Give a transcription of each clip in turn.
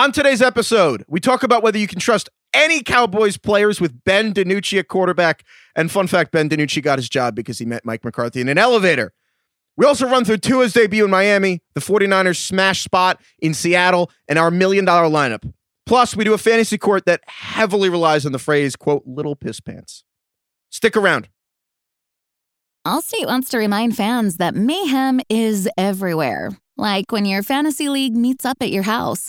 On today's episode, we talk about whether you can trust any Cowboys players with Ben DiNucci at quarterback. And fun fact, Ben DiNucci got his job because he met Mike McCarthy in an elevator. We also run through Tua's debut in Miami, the 49ers smash spot in Seattle, and our $1 million lineup. Plus, we do a fantasy court that heavily relies on the phrase, quote, little piss pants. Stick around. Allstate wants to remind fans that mayhem is everywhere. Like when your fantasy league meets up at your house.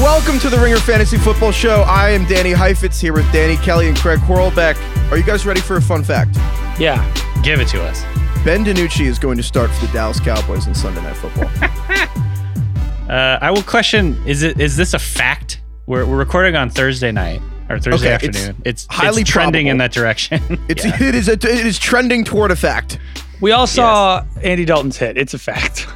Welcome to the Ringer Fantasy Football Show. I am Danny Heifetz here with Danny Kelly and Craig Horlbeck. Are you guys ready for a fun fact? Yeah, give it to us. Ben DiNucci is going to start for the Dallas Cowboys in Sunday Night Football. I will question, is this a fact? We're recording on Thursday night, or Thursday afternoon. It's highly trending probable in that direction. It is trending toward a fact. We all saw Andy Dalton's hit. It's a fact.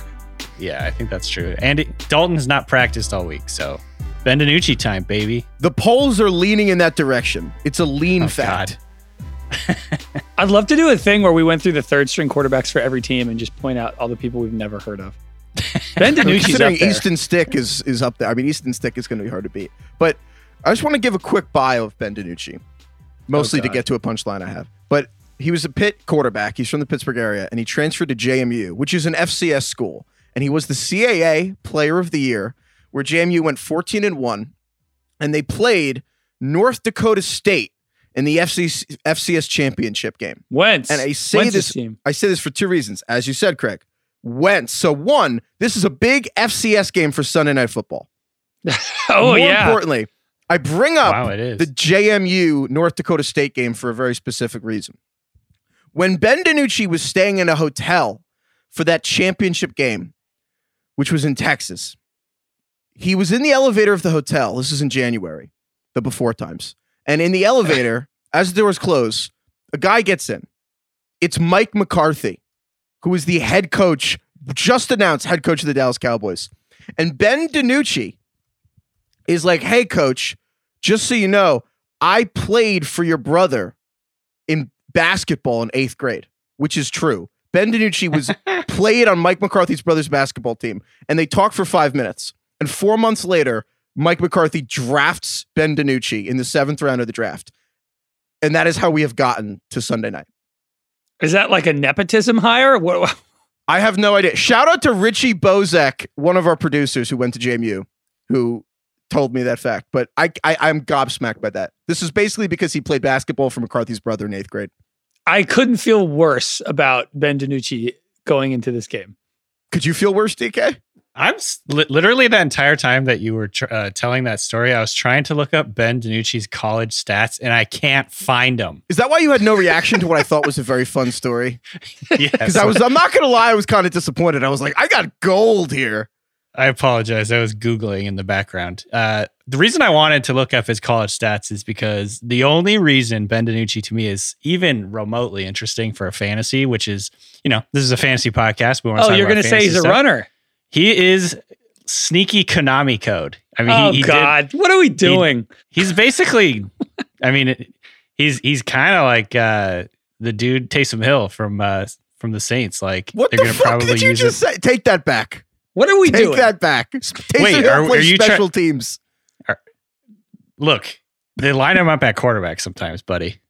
Yeah, I think that's true. Andy Dalton's not practiced all week, so Ben DiNucci time, baby. The polls are leaning in that direction. It's a lean fact. I'd love to do a thing where we went through the third string quarterbacks for every team and just point out all the people we've never heard of. Ben DiNucci's up there. Easton Stick is up there. I mean, Easton Stick is going to be hard to beat. But I just want to give a quick bio of Ben DiNucci, mostly to get to a punchline I have. But he was a Pitt quarterback. He's from the Pittsburgh area, and he transferred to JMU, which is an FCS school. And he was the CAA Player of the Year, where JMU went 14-1, and they played North Dakota State in the FCS championship game. Wentz. And I say this for two reasons, as you said, Craig. Wentz. So one, this is a big FCS game for Sunday Night Football. More importantly, I bring up the JMU North Dakota State game for a very specific reason. When Ben DiNucci was staying in a hotel for that championship game, which was in Texas, he was in the elevator of the hotel. This is in January, the before times. And in the elevator, as the doors close, a guy gets in. It's Mike McCarthy, who is the head coach, just announced head coach of the Dallas Cowboys. And Ben DiNucci is like, hey, coach, just so you know, I played for your brother in basketball in 8th grade, which is true. Ben DiNucci was played on Mike McCarthy's brother's basketball team, and they talked for 5 minutes. And 4 months later, Mike McCarthy drafts Ben DiNucci in the 7th round of the draft. And that is how we have gotten to Sunday night. Is that like a nepotism hire? What? I have no idea. Shout out to Richie Bozek, one of our producers who went to JMU, who told me that fact. But I'm gobsmacked by that. This is basically because he played basketball for McCarthy's brother in 8th grade. I couldn't feel worse about Ben DiNucci going into this game. Could you feel worse, DK? I'm literally the entire time that you were telling that story, I was trying to look up Ben DiNucci's college stats, and I can't find them. Is that why you had no reaction to what I thought was a very fun story? Yeah, because I'm not going to lie, I was kind of disappointed. I was like, I got gold here. I apologize. I was Googling in the background. The reason I wanted to look up his college stats is because the only reason Ben DiNucci to me is even remotely interesting for a fantasy, which is, you know, this is a fantasy podcast. We want to talk you're going to say he's a runner. He is sneaky Konami code. I mean, what are we doing? He's basically, I mean, he's kind of like the dude Taysom Hill from the Saints. Like, what the fuck probably did you just say? Take that back. What are we doing? Take that back. Taysom Hill plays special teams. Look, they line him up at quarterback sometimes, buddy.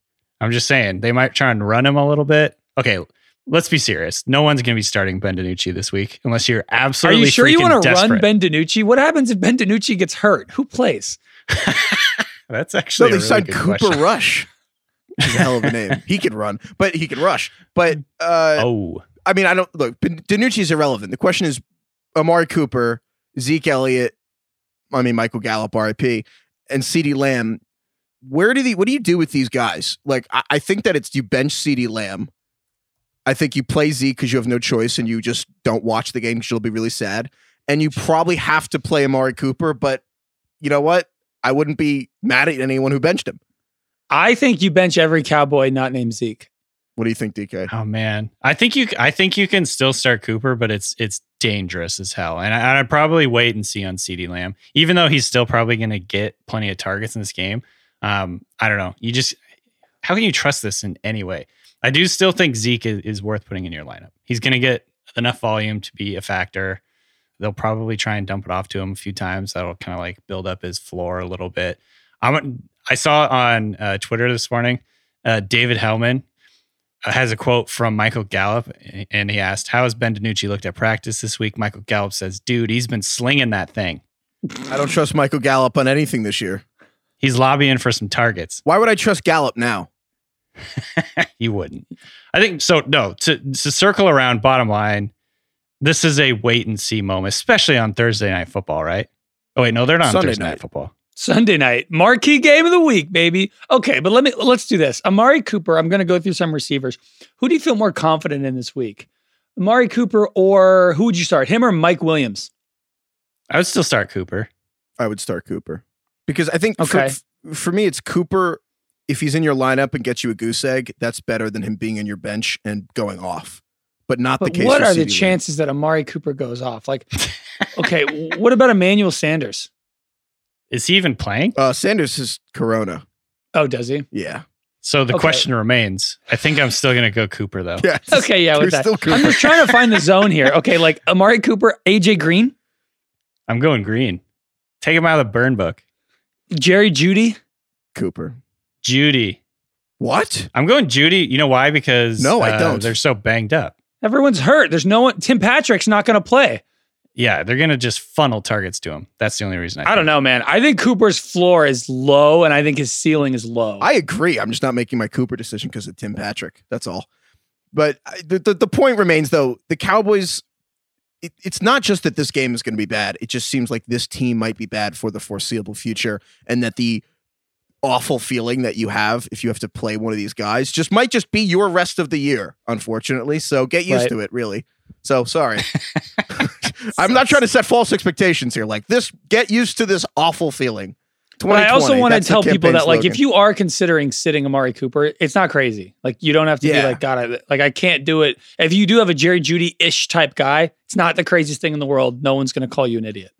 I'm just saying they might try and run him a little bit. Okay, Let's be serious. No one's going to be starting Ben DiNucci this week unless you're absolutely. Are you sure you want to run Ben DiNucci? What happens if Ben DiNucci gets hurt? Who plays? That's actually. No, they said really Cooper question. Rush. He's a hell of a name. He could run, but he could rush. But I mean, I don't look. DiNucci is irrelevant. The question is, Amari Cooper, Zeke Elliott, I mean Michael Gallup, RIP, and CeeDee Lamb. What do you do with these guys? Like, I think that it's you bench CeeDee Lamb. I think you play Zeke because you have no choice and you just don't watch the game because you'll be really sad. And you probably have to play Amari Cooper, but you know what? I wouldn't be mad at anyone who benched him. I think you bench every Cowboy not named Zeke. What do you think, DK? Oh man, I think you can still start Cooper, but it's dangerous as hell. And I'd probably wait and see on CeeDee Lamb, even though he's still probably going to get plenty of targets in this game. I don't know. How can you trust this in any way? I do still think Zeke is worth putting in your lineup. He's going to get enough volume to be a factor. They'll probably try and dump it off to him a few times. That'll kind of like build up his floor a little bit. I saw on Twitter this morning, David Hellman has a quote from Michael Gallup, and he asked, how has Ben DiNucci looked at practice this week? Michael Gallup says, dude, he's been slinging that thing. I don't trust Michael Gallup on anything this year. He's lobbying for some targets. Why would I trust Gallup now? You wouldn't. I think so. No, to circle around, bottom line, this is a wait and see moment, especially on Thursday Night Football, right? Oh, wait, no, they're not on Thursday Night Football. Sunday night, marquee game of the week, baby. Okay, but let's do this. Amari Cooper, I'm going to go through some receivers. Who do you feel more confident in this week? Amari Cooper or who would you start? Him or Mike Williams? I would still start Cooper. I would start Cooper. Because I think for me, it's Cooper. If he's in your lineup and gets you a goose egg, that's better than him being in your bench and going off. But not the case. What are the chances that Amari Cooper goes off? Like, okay, what about Emmanuel Sanders? Is he even playing? Sanders is Corona. Oh, does he? Yeah. So the question remains. I think I'm still going to go Cooper, though. Yeah, okay, yeah, with that. I'm just trying to find the zone here. Okay, like Amari Cooper, AJ Green? I'm going Green. Take him out of the burn book. Jerry Jeudy? Cooper. Jeudy. What? I'm going Jeudy. You know why? Because no, I don't. They're so banged up. Everyone's hurt. There's no one. Tim Patrick's not going to play. Yeah, they're going to just funnel targets to him. That's the only reason. I don't know, man. I think Cooper's floor is low, and I think his ceiling is low. I agree. I'm just not making my Cooper decision because of Tim Patrick. That's all. But the point remains, though. The Cowboys, it's not just that this game is going to be bad. It just seems like this team might be bad for the foreseeable future, and that the awful feeling that you have if you have to play one of these guys just might just be your rest of the year, unfortunately. So get used to it, really. So sorry. I'm not trying to set false expectations here. Like this, get used to this awful feeling. But I also want to tell people that, like, if you are considering sitting Amari Cooper, it's not crazy. Like, you don't have to be like, God, I can't do it. If you do have a Jerry Jeudy-ish type guy, it's not the craziest thing in the world. No one's going to call you an idiot.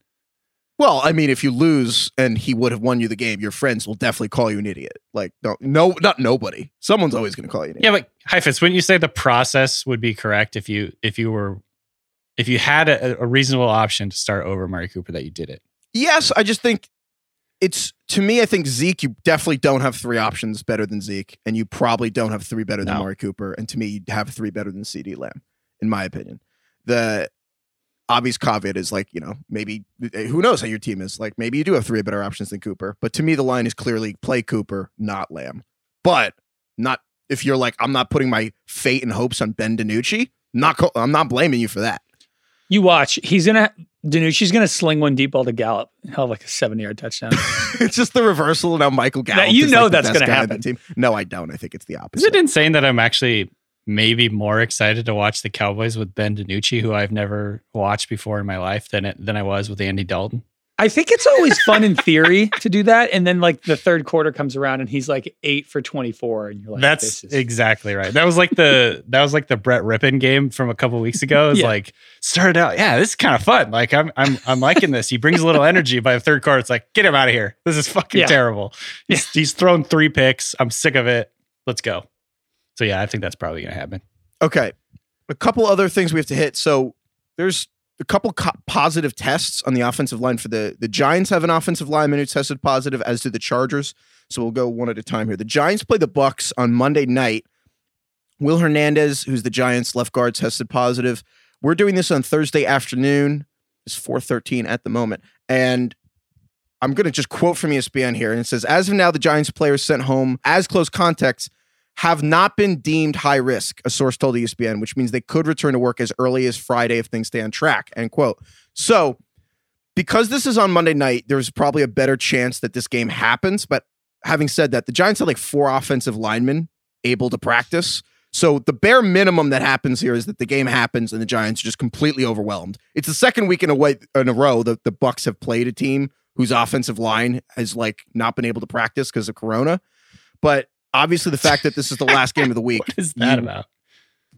Well, I mean, if you lose and he would have won you the game, your friends will definitely call you an idiot. Like, not nobody. Someone's always going to call you an idiot. Yeah, but Heifetz, wouldn't you say the process would be correct if you had a reasonable option to start over Amari Cooper that you did it? Yes, I just think I think Zeke, you definitely don't have three options better than Zeke, and you probably don't have three better than Amari Cooper, and to me, you'd have three better than CeeDee Lamb, in my opinion. The obvious caveat is like, you know, maybe who knows how your team is like, maybe you do have three better options than Cooper, but to me, the line is clearly play Cooper, not Lamb. But not if you're like, I'm not putting my fate and hopes on Ben DiNucci. I'm not blaming you for that. You watch, DiNucci's going to sling one deep ball to Gallup. He'll have like a 70-yard touchdown. It's just the reversal of now Michael Gallup. Now, you know, like that's going to happen. That team. No, I don't. I think it's the opposite. Is it insane that I'm actually maybe more excited to watch the Cowboys with Ben DiNucci, who I've never watched before in my life, than I was with Andy Dalton? I think it's always fun in theory to do that, and then like the third quarter comes around and he's like 8 for 24, and you're like, "That's exactly right." That was like the Brett Rippon game from a couple weeks ago. It was like started out, this is kind of fun. Like I'm liking this. He brings a little energy. By the third quarter, it's like, get him out of here. This is fucking terrible. He's thrown 3 picks. I'm sick of it. Let's go. So, yeah, I think that's probably going to happen. Okay. A couple other things we have to hit. So there's a couple positive tests on the offensive line for the Giants have an offensive lineman who tested positive, as do the Chargers. So we'll go one at a time here. The Giants play the Bucs on Monday night. Will Hernandez, who's the Giants' left guard, tested positive. We're doing this on Thursday afternoon. It's 4:13 at the moment. And I'm going to just quote from ESPN here. And it says, as of now, the Giants players sent home as close contacts have not been deemed high risk, a source told ESPN, which means they could return to work as early as Friday if things stay on track, end quote. So because this is on Monday night, there's probably a better chance that this game happens. But having said that, the Giants had like 4 offensive linemen able to practice. So the bare minimum that happens here is that the game happens and the Giants are just completely overwhelmed. It's the second week in a row that the Bucs have played a team whose offensive line has like not been able to practice because of Corona. But obviously the fact that this is the last game of the week. What is that about?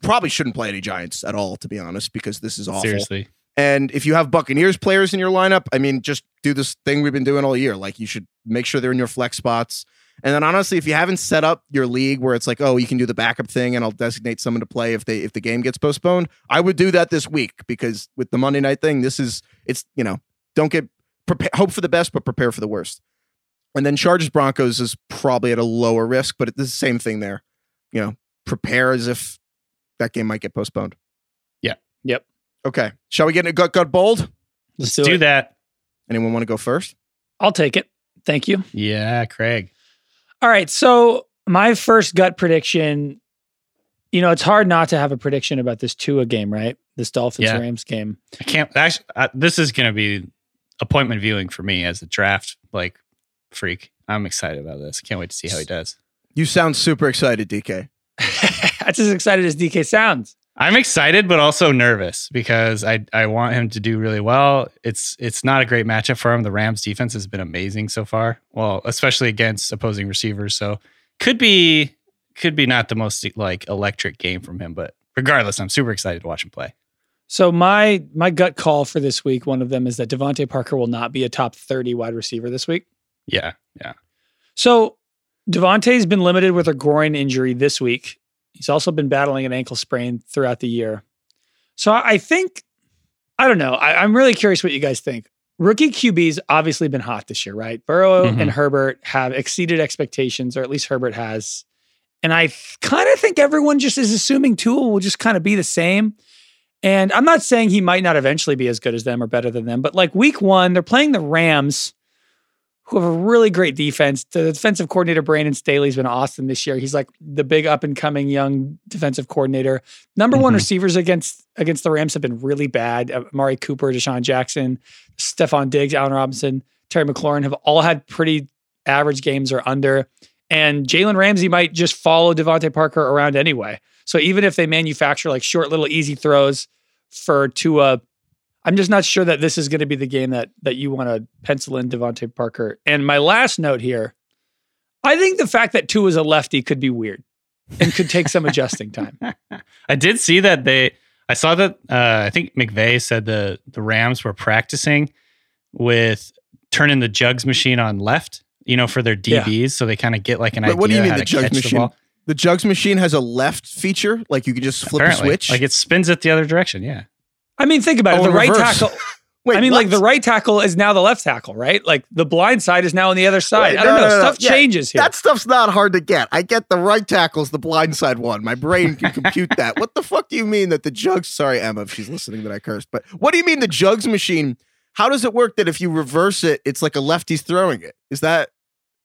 Probably shouldn't play any Giants at all, to be honest, because this is awful. Seriously. And if you have Buccaneers players in your lineup, I mean, just do this thing we've been doing all year. Like, you should make sure they're in your flex spots. And then honestly, if you haven't set up your league where it's like, oh, you can do the backup thing and I'll designate someone to play if the game gets postponed, I would do that this week, because with the Monday night thing, hope for the best, but prepare for the worst. And then Chargers Broncos is probably at a lower risk, but it's the same thing there. You know, prepare as if that game might get postponed. Yeah. Yep. Okay. Shall we get a gut bold? Let's do that. Anyone want to go first? I'll take it. Thank you. Yeah, Craig. All right, so my first gut prediction, it's hard not to have a prediction about this Tua game, right? This Dolphins-Rams game. I can't, actually, this is going to be appointment viewing for me as a draft, freak. I'm excited about this. Can't wait to see how he does. You sound super excited, DK. That's as excited as DK sounds. I'm excited, but also nervous because I want him to do really well. It's not a great matchup for him. The Rams defense has been amazing so far. Well, especially against opposing receivers. So could be not the most electric game from him, but regardless, I'm super excited to watch him play. So my gut call for this week, one of them is that DeVante Parker will not be a top 30 wide receiver this week. Yeah. Yeah. So Devontae's been limited with a groin injury this week. He's also been battling an ankle sprain throughout the year. So I think, I don't know. I'm really curious what you guys think. Rookie QB's obviously been hot this year, right? Burrow and Herbert have exceeded expectations, or at least Herbert has. And I kind of think everyone just is assuming Tua will just kind of be the same. And I'm not saying he might not eventually be as good as them or better than them, but week one, they're playing the Rams, who have a really great defense. The defensive coordinator, Brandon Staley's been awesome this year. He's the big up-and-coming young defensive coordinator. Number one receivers against the Rams have been really bad. Amari Cooper, Deshaun Jackson, Stephon Diggs, Allen Robinson, Terry McLaurin have all had pretty average games or under. And Jalen Ramsey might just follow DeVante Parker around anyway. So even if they manufacture short little easy throws for Tua, I'm just not sure that this is going to be the game that you want to pencil in DeVante Parker. And my last note here, I think the fact that Tua is a lefty could be weird and could take some adjusting time. I did see that I think McVay said the Rams were practicing with turning the Jugs machine on left, for their DBs. Yeah. So they kind of get an idea. What do you mean the Jugs machine? The Jugs machine has a left feature. You could just flip a switch. It spins it the other direction. Yeah. I mean, think about it. The reverse. Right tackle. Wait, I mean, the right tackle is now the left tackle, right? The blind side is now on the other side. Wait, I don't know. Stuff changes here. That stuff's not hard to get. I get the right tackle's the blind side one. My brain can compute that. What the fuck do you mean that the Jugs? Sorry, Emma, if she's listening, that I cursed. But what do you mean the Jugs machine? How does it work that if you reverse it, it's like a lefty's throwing it? Is that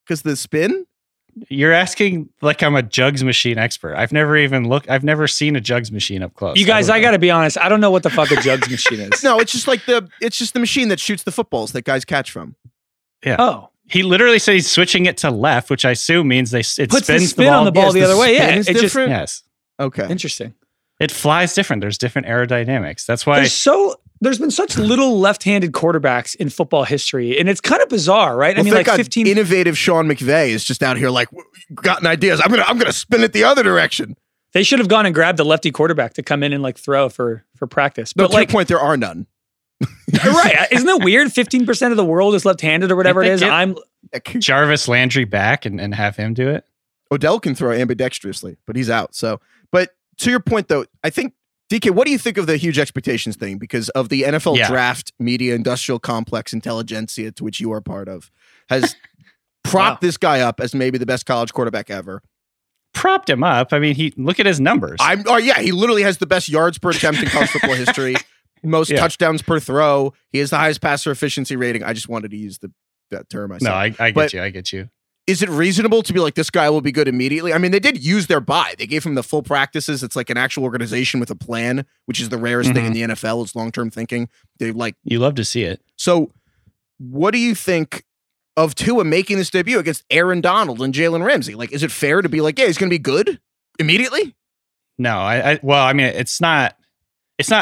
because the spin? You're asking I'm a Jugs machine expert. I've never seen a Jugs machine up close. You guys, I got to be honest. I don't know what the fuck a Jugs machine is. No, it's just the machine that shoots the footballs that guys catch from. Yeah. Oh. He literally said he's switching it to left, which I assume means it puts spins the spin on the ball the other way. Yeah. It's different. Yes. Okay. Interesting. It flies different. There's different aerodynamics. That's why there's been such little left-handed quarterbacks in football history, and it's kind of bizarre, right? Well, I mean, innovative Sean McVay is just out here gotten ideas. I'm gonna spin it the other direction. They should have gone and grabbed a lefty quarterback to come in and throw for practice. But to your point, there are none. Right? Isn't it weird? 15% of the world is left-handed or whatever it is. I'm Jarvis Landry back and have him do it. Odell can throw ambidextrously, but he's out. So, but to your point though, I think. DK, what do you think of the huge expectations thing? Because of the NFL draft, media, industrial complex, intelligentsia, to which you are part of, has propped this guy up as maybe the best college quarterback ever. propped him up. I mean, he look at his numbers. He literally has the best yards per attempt in college football history, most touchdowns per throw. He has the highest passer efficiency rating. I just wanted to use that term. I get you. Is it reasonable to be like, this guy will be good immediately? I mean, they did use their bye. They gave him the full practices. It's like an actual organization with a plan, which is the rarest thing in the NFL. It's long-term thinking. You love to see it. So what do you think of Tua making this debut against Aaron Donald and Jalen Ramsey? Like, is it fair to be like, yeah, he's going to be good immediately? No, it's not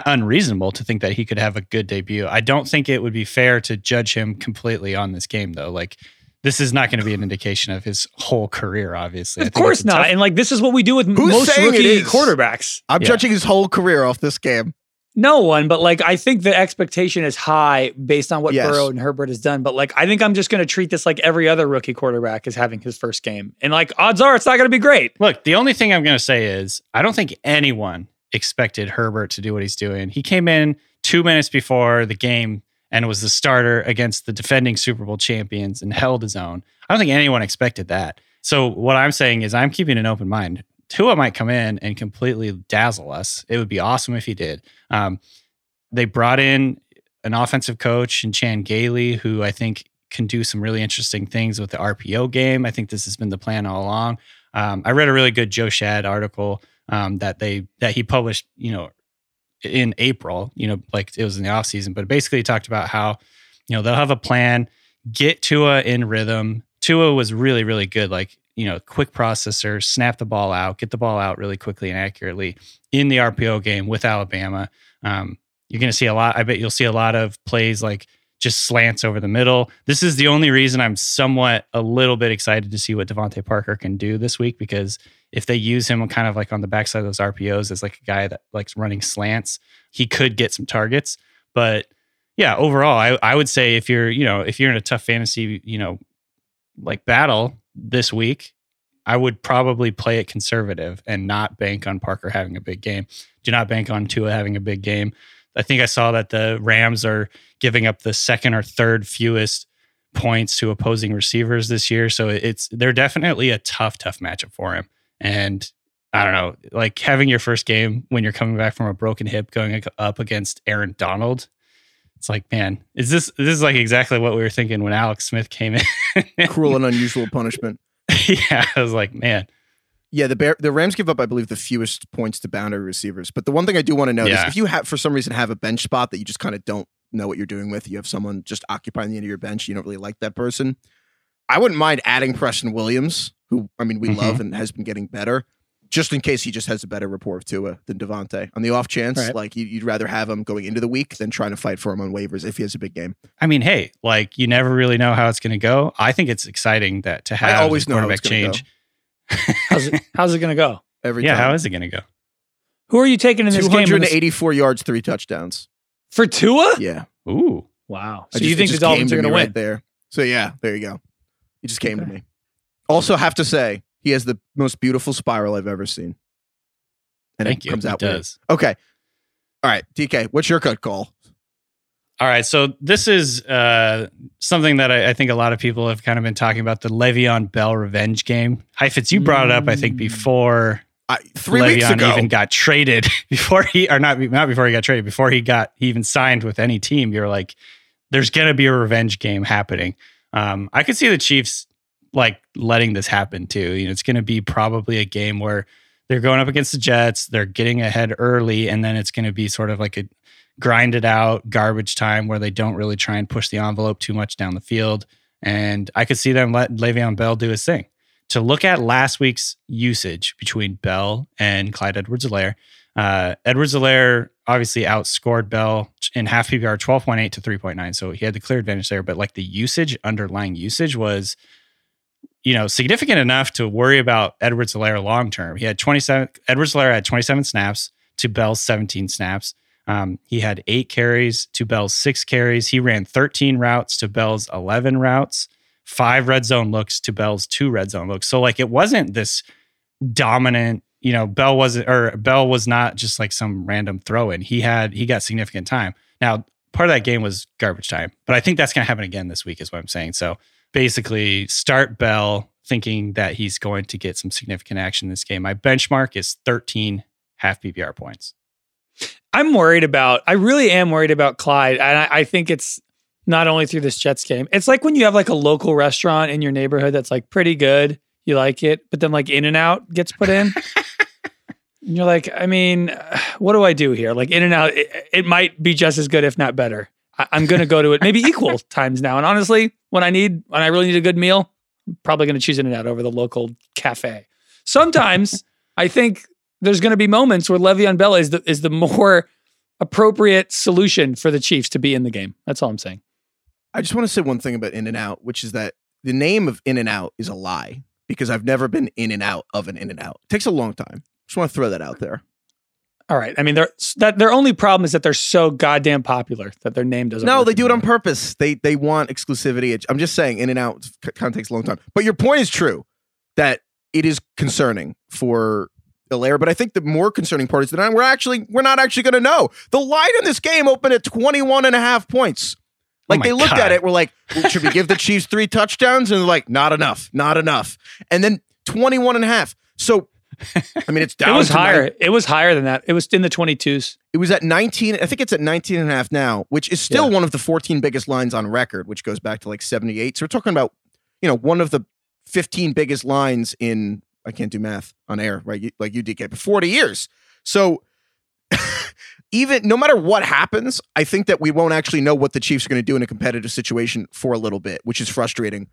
unreasonable to think that he could have a good debut. I don't think it would be fair to judge him completely on this game, though. Like, this is not going to be an indication of his whole career, obviously. Of course not. And like, this is what we do with most rookie quarterbacks. I'm judging his whole career off this game. No one, but like, I think the expectation is high based on what Burrow and Herbert has done. But like, I think I'm just going to treat this like every other rookie quarterback is having his first game. And like, odds are it's not going to be great. Look, the only thing I'm going to say is I don't think anyone expected Herbert to do what he's doing. He came in 2 minutes before the game and was the starter against the defending Super Bowl champions and held his own. I don't think anyone expected that. So what I'm saying is I'm keeping an open mind. Tua might come in and completely dazzle us. It would be awesome if he did. They brought in an offensive coach in Chan Gailey, who I think can do some really interesting things with the RPO game. I think this has been the plan all along. I read a really good Joe Shad article that he published, in April, like it was in the off season, but basically he talked about how, they'll have a plan, get Tua in rhythm. Tua was really, really good. Like, quick processor, snap the ball out, get the ball out really quickly and accurately in the RPO game with Alabama. You're going to see I bet you'll see a lot of plays, like just slants over the middle. This is the only reason I'm a little bit excited to see what DeVante Parker can do this week, because if they use him kind of like on the backside of those RPOs as like a guy that likes running slants, he could get some targets. But yeah, overall, I would say if you're in a tough fantasy, like battle this week, I would probably play it conservative and not bank on Parker having a big game. Do not bank on Tua having a big game. I think I saw that the Rams are giving up the second or third fewest points to opposing receivers this year. So they're definitely a tough matchup for him. And I don't know, like having your first game when you're coming back from a broken hip going up against Aaron Donald, it's like, man, is this like exactly what we were thinking when Alex Smith came in? Cruel and unusual punishment. Yeah, I was like, man. Yeah, the Rams give up, I believe, the fewest points to boundary receivers. But the one thing I do want to note is if you for some reason have a bench spot that you just kind of don't know what you're doing with, you have someone just occupying the end of your bench, you don't really like that person, I wouldn't mind adding Preston Williams, who, I mean, we love and has been getting better, just in case he just has a better rapport with Tua than Devontae. On the off chance, like you'd rather have him going into the week than trying to fight for him on waivers if he has a big game. I mean, hey, like you never really know how it's going to go. I think it's exciting to have a quarterback change. How's it going to go? Every time. Yeah, how is it going to go? Who are you taking in this game? 284 yards, 3 touchdowns. For Tua? Yeah. Ooh. Wow. So you think the Dolphins are going to win? Right there. So yeah, there you go. He just came to me. Also have to say, he has the most beautiful spiral I've ever seen. And thank you. Comes out it does. Weird. Okay. All right, DK, what's your cut call? All right, so this is something that I think a lot of people have kind of been talking about, the Le'Veon Bell revenge game. Heifetz, you brought it up, I think, before before he even signed with any team. You're like, there's going to be a revenge game happening. I could see the Chiefs like letting this happen too. It's going to be probably a game where they're going up against the Jets, they're getting ahead early, and then it's going to be sort of like a grinded out garbage time where they don't really try and push the envelope too much down the field. And I could see them let Le'Veon Bell do his thing. To look at last week's usage between Bell and Clyde Edwards-Helaire, Edwards-Helaire obviously outscored Bell in half PPR 12.8 to 3.9. So he had the clear advantage there, but like the underlying usage was, significant enough to worry about Edwards-Helaire long-term. He had Edwards-Helaire had 27 snaps to Bell's 17 snaps. He had 8 carries to Bell's 6 carries. He ran 13 routes to Bell's 11 routes, 5 red zone looks to Bell's 2 red zone looks. So like, it wasn't this dominant, Bell was not just like some random throw in. He got significant time. Now, part of that game was garbage time, but I think that's going to happen again this week is what I'm saying. So basically start Bell, thinking that he's going to get some significant action in this game. My benchmark is 13 half PPR points. I really am worried about Clyde. And I think it's not only through this Jets game. It's like when you have like a local restaurant in your neighborhood that's like pretty good, you like it, but then like In-N-Out gets put in. And you're like, I mean, what do I do here? Like In-N-Out, it might be just as good, if not better. I'm going to go to it maybe equal times now. And honestly, when I really need a good meal, I'm probably going to choose In-N-Out over the local cafe. Sometimes I think there's going to be moments where Le'Veon Bell is the more appropriate solution for the Chiefs to be in the game. That's all I'm saying. I just want to say one thing about In-N-Out, which is that the name of In-N-Out is a lie because I've never been in and out of an In-N-Out. It takes a long time. Just want to throw that out there. All right. I mean, their only problem is that they're so goddamn popular that their name doesn't. No, they do it on purpose. They want exclusivity. I'm just saying In-N-Out kind of takes a long time. But your point is true that it is concerning for Helaire. But I think the more concerning part is that we're not actually going to know. The line in this game opened at 21 and a half points. Like they looked at it. We're like, should we give the Chiefs 3 touchdowns? And they're like, not enough. And then 21 and a half. So I mean, it's down. It was higher. It was higher than that. It was in the 22s. It was at 19. I think it's at 19 and a half now, which is still one of the 14 biggest lines on record, which goes back to like 78. So we're talking about, one of the 15 biggest lines in, I can't do math on air, right? Like UDK, but 40 years. So even no matter what happens, I think that we won't actually know what the Chiefs are going to do in a competitive situation for a little bit, which is frustrating.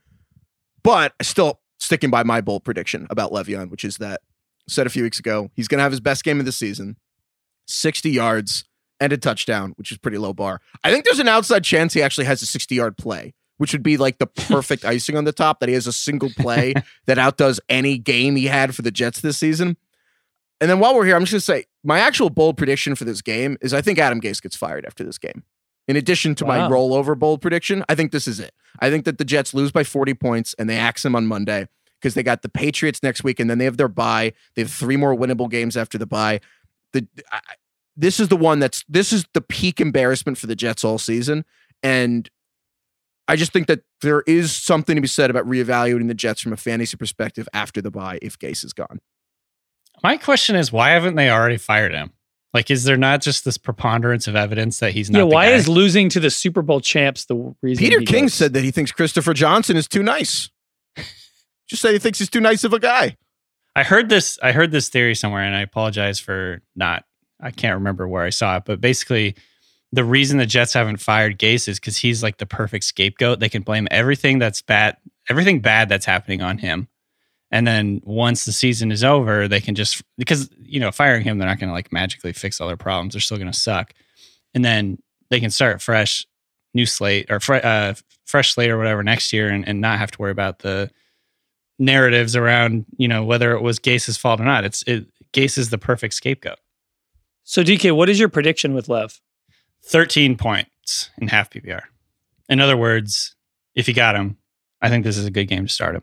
But still sticking by my bold prediction about Le'Veon, which is that said a few weeks ago, he's going to have his best game of the season, 60 yards and a touchdown, which is pretty low bar. I think there's an outside chance he actually has a 60-yard play, which would be like the perfect icing on the top, that he has a single play that outdoes any game he had for the Jets this season. And then while we're here, I'm just going to say my actual bold prediction for this game is I think Adam Gase gets fired after this game. In addition to my rollover bold prediction, I think this is it. I think that the Jets lose by 40 points and they axe him on Monday, because they got the Patriots next week, and then they have their bye. They have 3 more winnable games after the bye. This is the peak embarrassment for the Jets all season, and I just think that there is something to be said about reevaluating the Jets from a fantasy perspective after the bye if Gase is gone. My question is, why haven't they already fired him? Like, is there not just this preponderance of evidence that he's not? Yeah, why is losing to the Super Bowl champs the reason? Peter King said that he thinks Christopher Johnson is too nice. Just say he thinks he's too nice of a guy. I heard this theory somewhere, and I apologize for I can't remember where I saw it, but basically the reason the Jets haven't fired Gase is because he's like the perfect scapegoat. They can blame everything bad that's happening on him. And then once the season is over, they can just, because, firing him, they're not going to like magically fix all their problems. They're still going to suck. And then they can start fresh, new slate, or fresh slate or whatever next year and not have to worry about the narratives around whether it was Gase's fault or not. Gase is the perfect scapegoat. So DK, what is your prediction with Lev? 13 points in half PPR. In other words, if you got him, I think this is a good game to start him.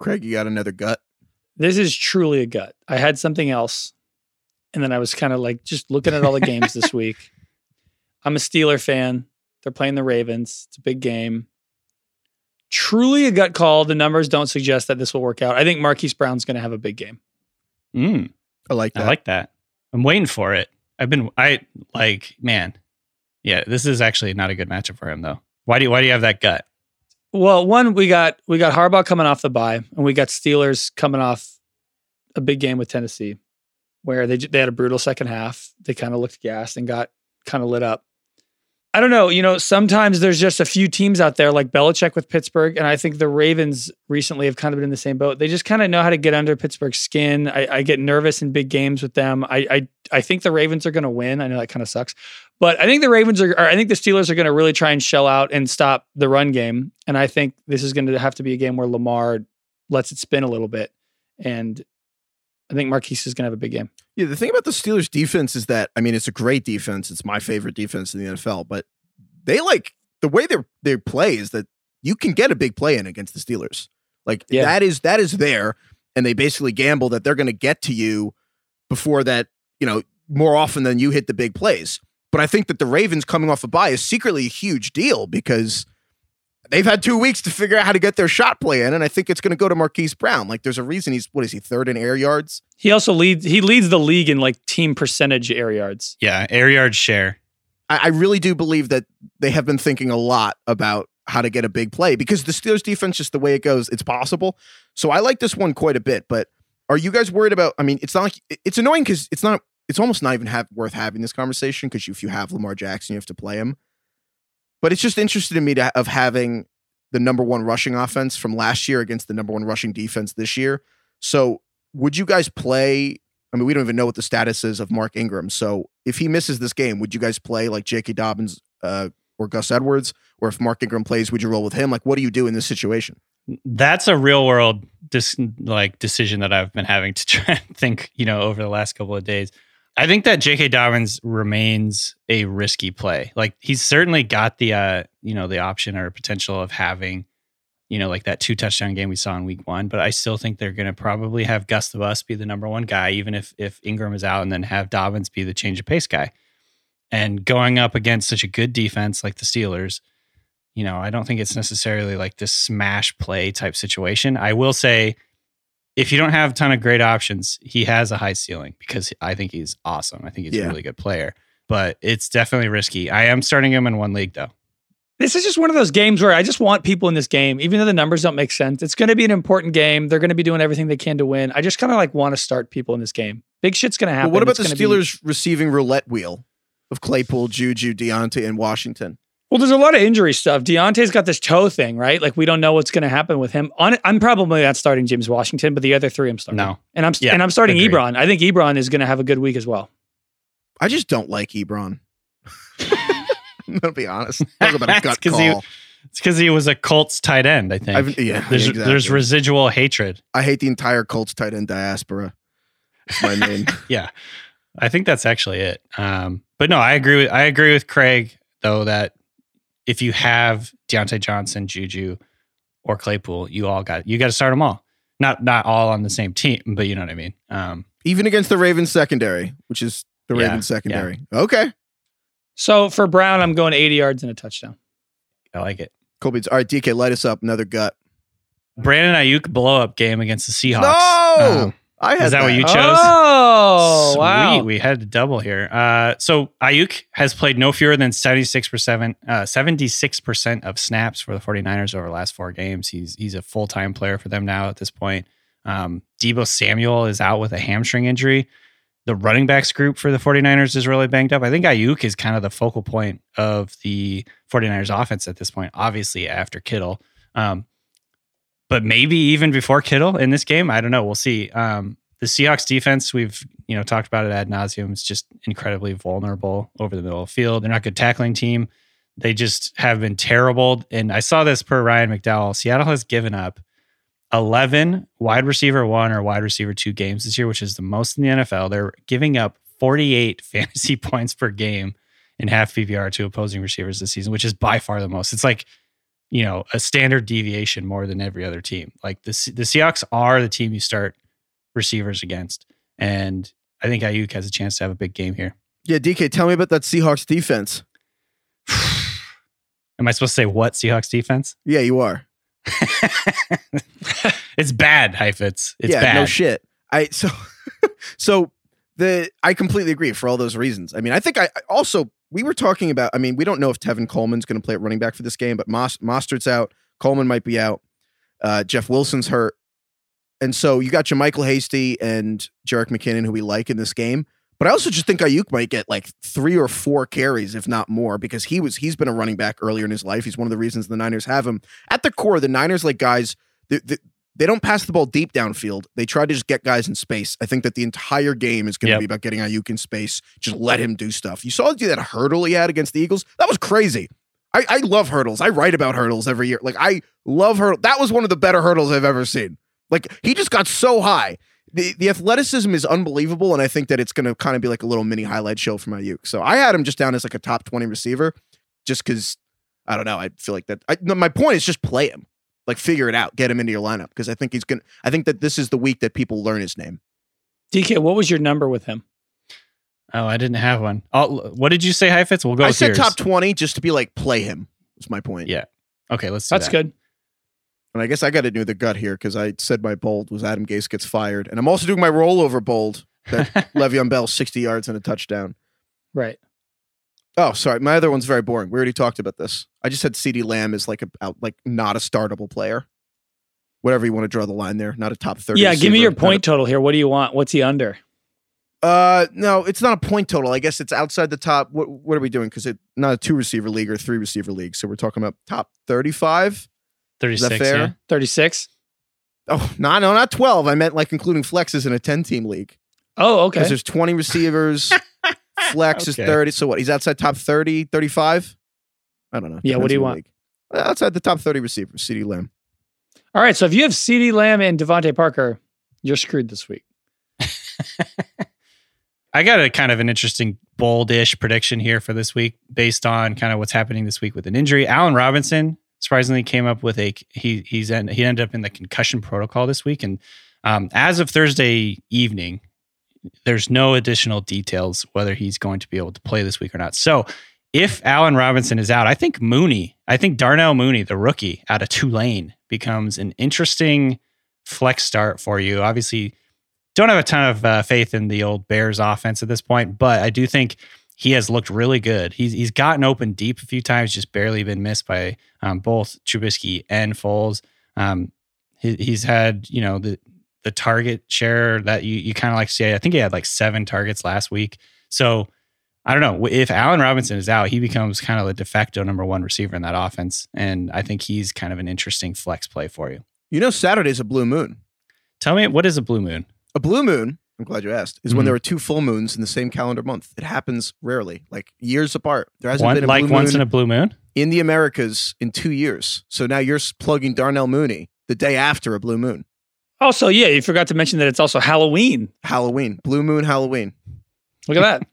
Craig, you got another gut? This is truly a gut. I had something else, and then I was kind of like just looking at all the games this week. I'm a Steeler fan. They're playing the Ravens. It's a big game. Truly a gut call. The numbers don't suggest that this will work out. I think Marquise Brown's going to have a big game. I like that. I'm waiting for it. Yeah, this is actually not a good matchup for him, though. Why do you have that gut? Well, one, we got Harbaugh coming off the bye, and we got Steelers coming off a big game with Tennessee, where they had a brutal second half. They kind of looked gassed and got kind of lit up. I don't know. You know, sometimes there's just a few teams out there like Belichick with Pittsburgh, and I think the Ravens recently have kind of been in the same boat. They just kind of know how to get under Pittsburgh's skin. I get nervous in big games with them. I think the Ravens are going to win. I know that kind of sucks, but I think the Ravens are. Or I think the Steelers are going to really try and shell out and stop the run game. And I think this is going to have to be a game where Lamar lets it spin a little bit, and I think Marquise is going to have a big game. Yeah, the thing about the Steelers defense is that, I mean, it's a great defense. It's my favorite defense in the NFL, but they like the way they play is that you can get a big play in against the Steelers. Like that is there. And they basically gamble that they're going to get to you before that, you know, more often than you hit the big plays. But I think that the Ravens coming off a bye is secretly a huge deal because they've had 2 weeks to figure out how to get their shot play in, and I think it's going to go to Marquise Brown. Like, there's a reason he's, what is he, third in air yards? He also leads the league in, like, team percentage air yards. Yeah, air yard share. I really do believe that they have been thinking a lot about how to get a big play, because the Steelers' defense, just the way it goes, it's possible. So I like this one quite a bit, but are you guys worried about, I mean, it's not like, it's annoying because it's not, it's almost not even worth having this conversation, because if you have Lamar Jackson, you have to play him. But it's just interesting to me of having the number one rushing offense from last year against the number one rushing defense this year. So would you guys play? I mean, we don't even know what the status is of Mark Ingram. So if he misses this game, would you guys play like J.K. Dobbins or Gus Edwards? Or if Mark Ingram plays, would you roll with him? Like, what do you do in this situation? That's a real world decision that I've been having to try and think, you know, over the last couple of days. I think that J.K. Dobbins remains a risky play. Like, he's certainly got the, you know, the option or potential of having, you know, like that 2-touchdown game we saw in week 1. But I still think they're going to probably have Gus the Bus be the number one guy, even if Ingram is out, and then have Dobbins be the change of pace guy. And going up against such a good defense like the Steelers, you know, I don't think it's necessarily like this smash play type situation. I will say, if you don't have a ton of great options, he has a high ceiling, because I think he's awesome. I think he's a really good player, but it's definitely risky. I am starting him in one league, though. This is just one of those games where I just want people in this game, even though the numbers don't make sense. It's going to be an important game. They're going to be doing everything they can to win. I just kind of like want to start people in this game. Big shit's going to happen. Well, what about the Steelers receiving roulette wheel of Claypool, Juju, Deontay, and Washington? Well, there's a lot of injury stuff. Deontay's got this toe thing, right? Like, we don't know what's going to happen with him. I'm probably not starting James Washington, but the other three I'm starting. No. And I'm starting Ebron. I think Ebron is going to have a good week as well. I just don't like Ebron. I'm going to be honest. Talk about a gut call. It's because he was a Colts tight end, I think. There's residual hatred. I hate the entire Colts tight end diaspora. That's my name. Yeah. I think that's actually it. But no, I agree with Craig, though, that if you have Deontay Johnson, Juju, or Claypool, you got to start them all. Not all on the same team, but you know what I mean. Even against the Ravens secondary, which is the Ravens secondary. Yeah. Okay. So for Brown, I'm going 80 yards and a touchdown. I like it. Cool beats. All right, DK, light us up. Another gut. Brandon Ayuk blow up game against the Seahawks. No! Is that what you chose? Oh, sweet. Wow. We had to double here. So Ayuk has played no fewer than 76% of snaps for the 49ers over the last 4 games. He's a full-time player for them now at this point. Deebo Samuel is out with a hamstring injury. The running backs group for the 49ers is really banged up. I think Ayuk is kind of the focal point of the 49ers offense at this point, obviously after Kittle. But maybe even before Kittle in this game, I don't know. We'll see. The Seahawks defense, we've talked about it ad nauseum. It's just incredibly vulnerable over the middle of the field. They're not a good tackling team. They just have been terrible. And I saw this per Ryan McDowell. Seattle has given up 11 wide receiver 1 or wide receiver 2 games this year, which is the most in the NFL. They're giving up 48 fantasy points per game in half PPR to opposing receivers this season, which is by far the most. It's like, a standard deviation more than every other team. Like the Seahawks are the team you start receivers against. And I think Ayuk has a chance to have a big game here. Yeah, DK, tell me about that Seahawks defense. Am I supposed to say what Seahawks defense? Yeah, you are. It's bad, Heifetz. It's bad. No shit. I completely agree for all those reasons. I mean, I think we were talking about, we don't know if Tevin Coleman's going to play at running back for this game, but Mostert's out, Coleman might be out. Jeff Wilson's hurt. And so you got your Michael Hasty and Jerick McKinnon, who we like in this game. But I also just think Ayuk might get like 3 or 4 carries, if not more, because he's been a running back earlier in his life. He's one of the reasons the Niners have him. At the core, the Niners like guys, they don't pass the ball deep downfield. They try to just get guys in space. I think that the entire game is going to be about getting Ayuk in space. Just let him do stuff. You saw that hurdle he had against the Eagles. That was crazy. I love hurdles. I write about hurdles every year. Like I love hurdle. That was one of the better hurdles I've ever seen. Like, he just got so high. The athleticism is unbelievable, and I think that it's going to kind of be like a little mini highlight show from Ayuk. So I had him just down as like a top 20 receiver just because, I don't know, I feel like that. My point is just play him. Like, figure it out. Get him into your lineup because I think I think that this is the week that people learn his name. DK, what was your number with him? Oh, I didn't have one. What did you say, Heifetz? We'll go with yours. I said top 20 just to be like, play him. That's my point. Yeah. Okay, let's do that. That's good. And I guess I got to do the gut here because I said my bold was Adam Gase gets fired. And I'm also doing my rollover bold that Le'Veon Bell, 60 yards and a touchdown. Right. Oh, sorry. My other one's very boring. We already talked about this. I just had CeeDee Lamb is like not a startable player. Whatever you want to draw the line there. Not a top 30. Yeah, receiver. Give me your point total here. What do you want? What's he under? No, it's not a point total. I guess it's outside the top. What are we doing? Because it's not a 2-receiver league or 3-receiver league. So we're talking about top 35. 36, is that fair? Yeah. 36? Oh, no, not 12. I meant like including flexes in a 10-team league. Oh, okay. Because there's 20 receivers. Flex is 30. So what? He's outside top 30, 35? I don't know. Yeah, what do you want? Outside the top 30 receivers, CeeDee Lamb. All right, so if you have CeeDee Lamb and DeVante Parker, you're screwed this week. I got a kind of an interesting boldish prediction here for this week based on kind of what's happening this week with an injury. Allen Robinson surprisingly came up with he ended up in the concussion protocol this week. And as of Thursday evening, there's no additional details whether he's going to be able to play this week or not. So if Allen Robinson is out, I think Darnell Mooney, the rookie out of Tulane, becomes an interesting flex start for you. Obviously, don't have a ton of faith in the old Bears offense at this point, but I do think he has looked really good. He's gotten open deep a few times, just barely been missed by both Trubisky and Foles. He's had, you know, the target share that you kind of like to see. I think he had like 7 targets last week. So I don't know. If Allen Robinson is out, he becomes kind of the de facto number 1 receiver in that offense. And I think he's kind of an interesting flex play for you. You know, Saturday's a blue moon. Tell me, what is a blue moon? A blue moon, I'm glad you asked, is when there are 2 full moons in the same calendar month. It happens rarely, like years apart. There hasn't been a blue moon. Like once in a blue moon? In the Americas in 2 years. So now you're plugging Darnell Mooney the day after a blue moon. Also, yeah, you forgot to mention that it's also Halloween. Blue moon, Halloween. Look at that.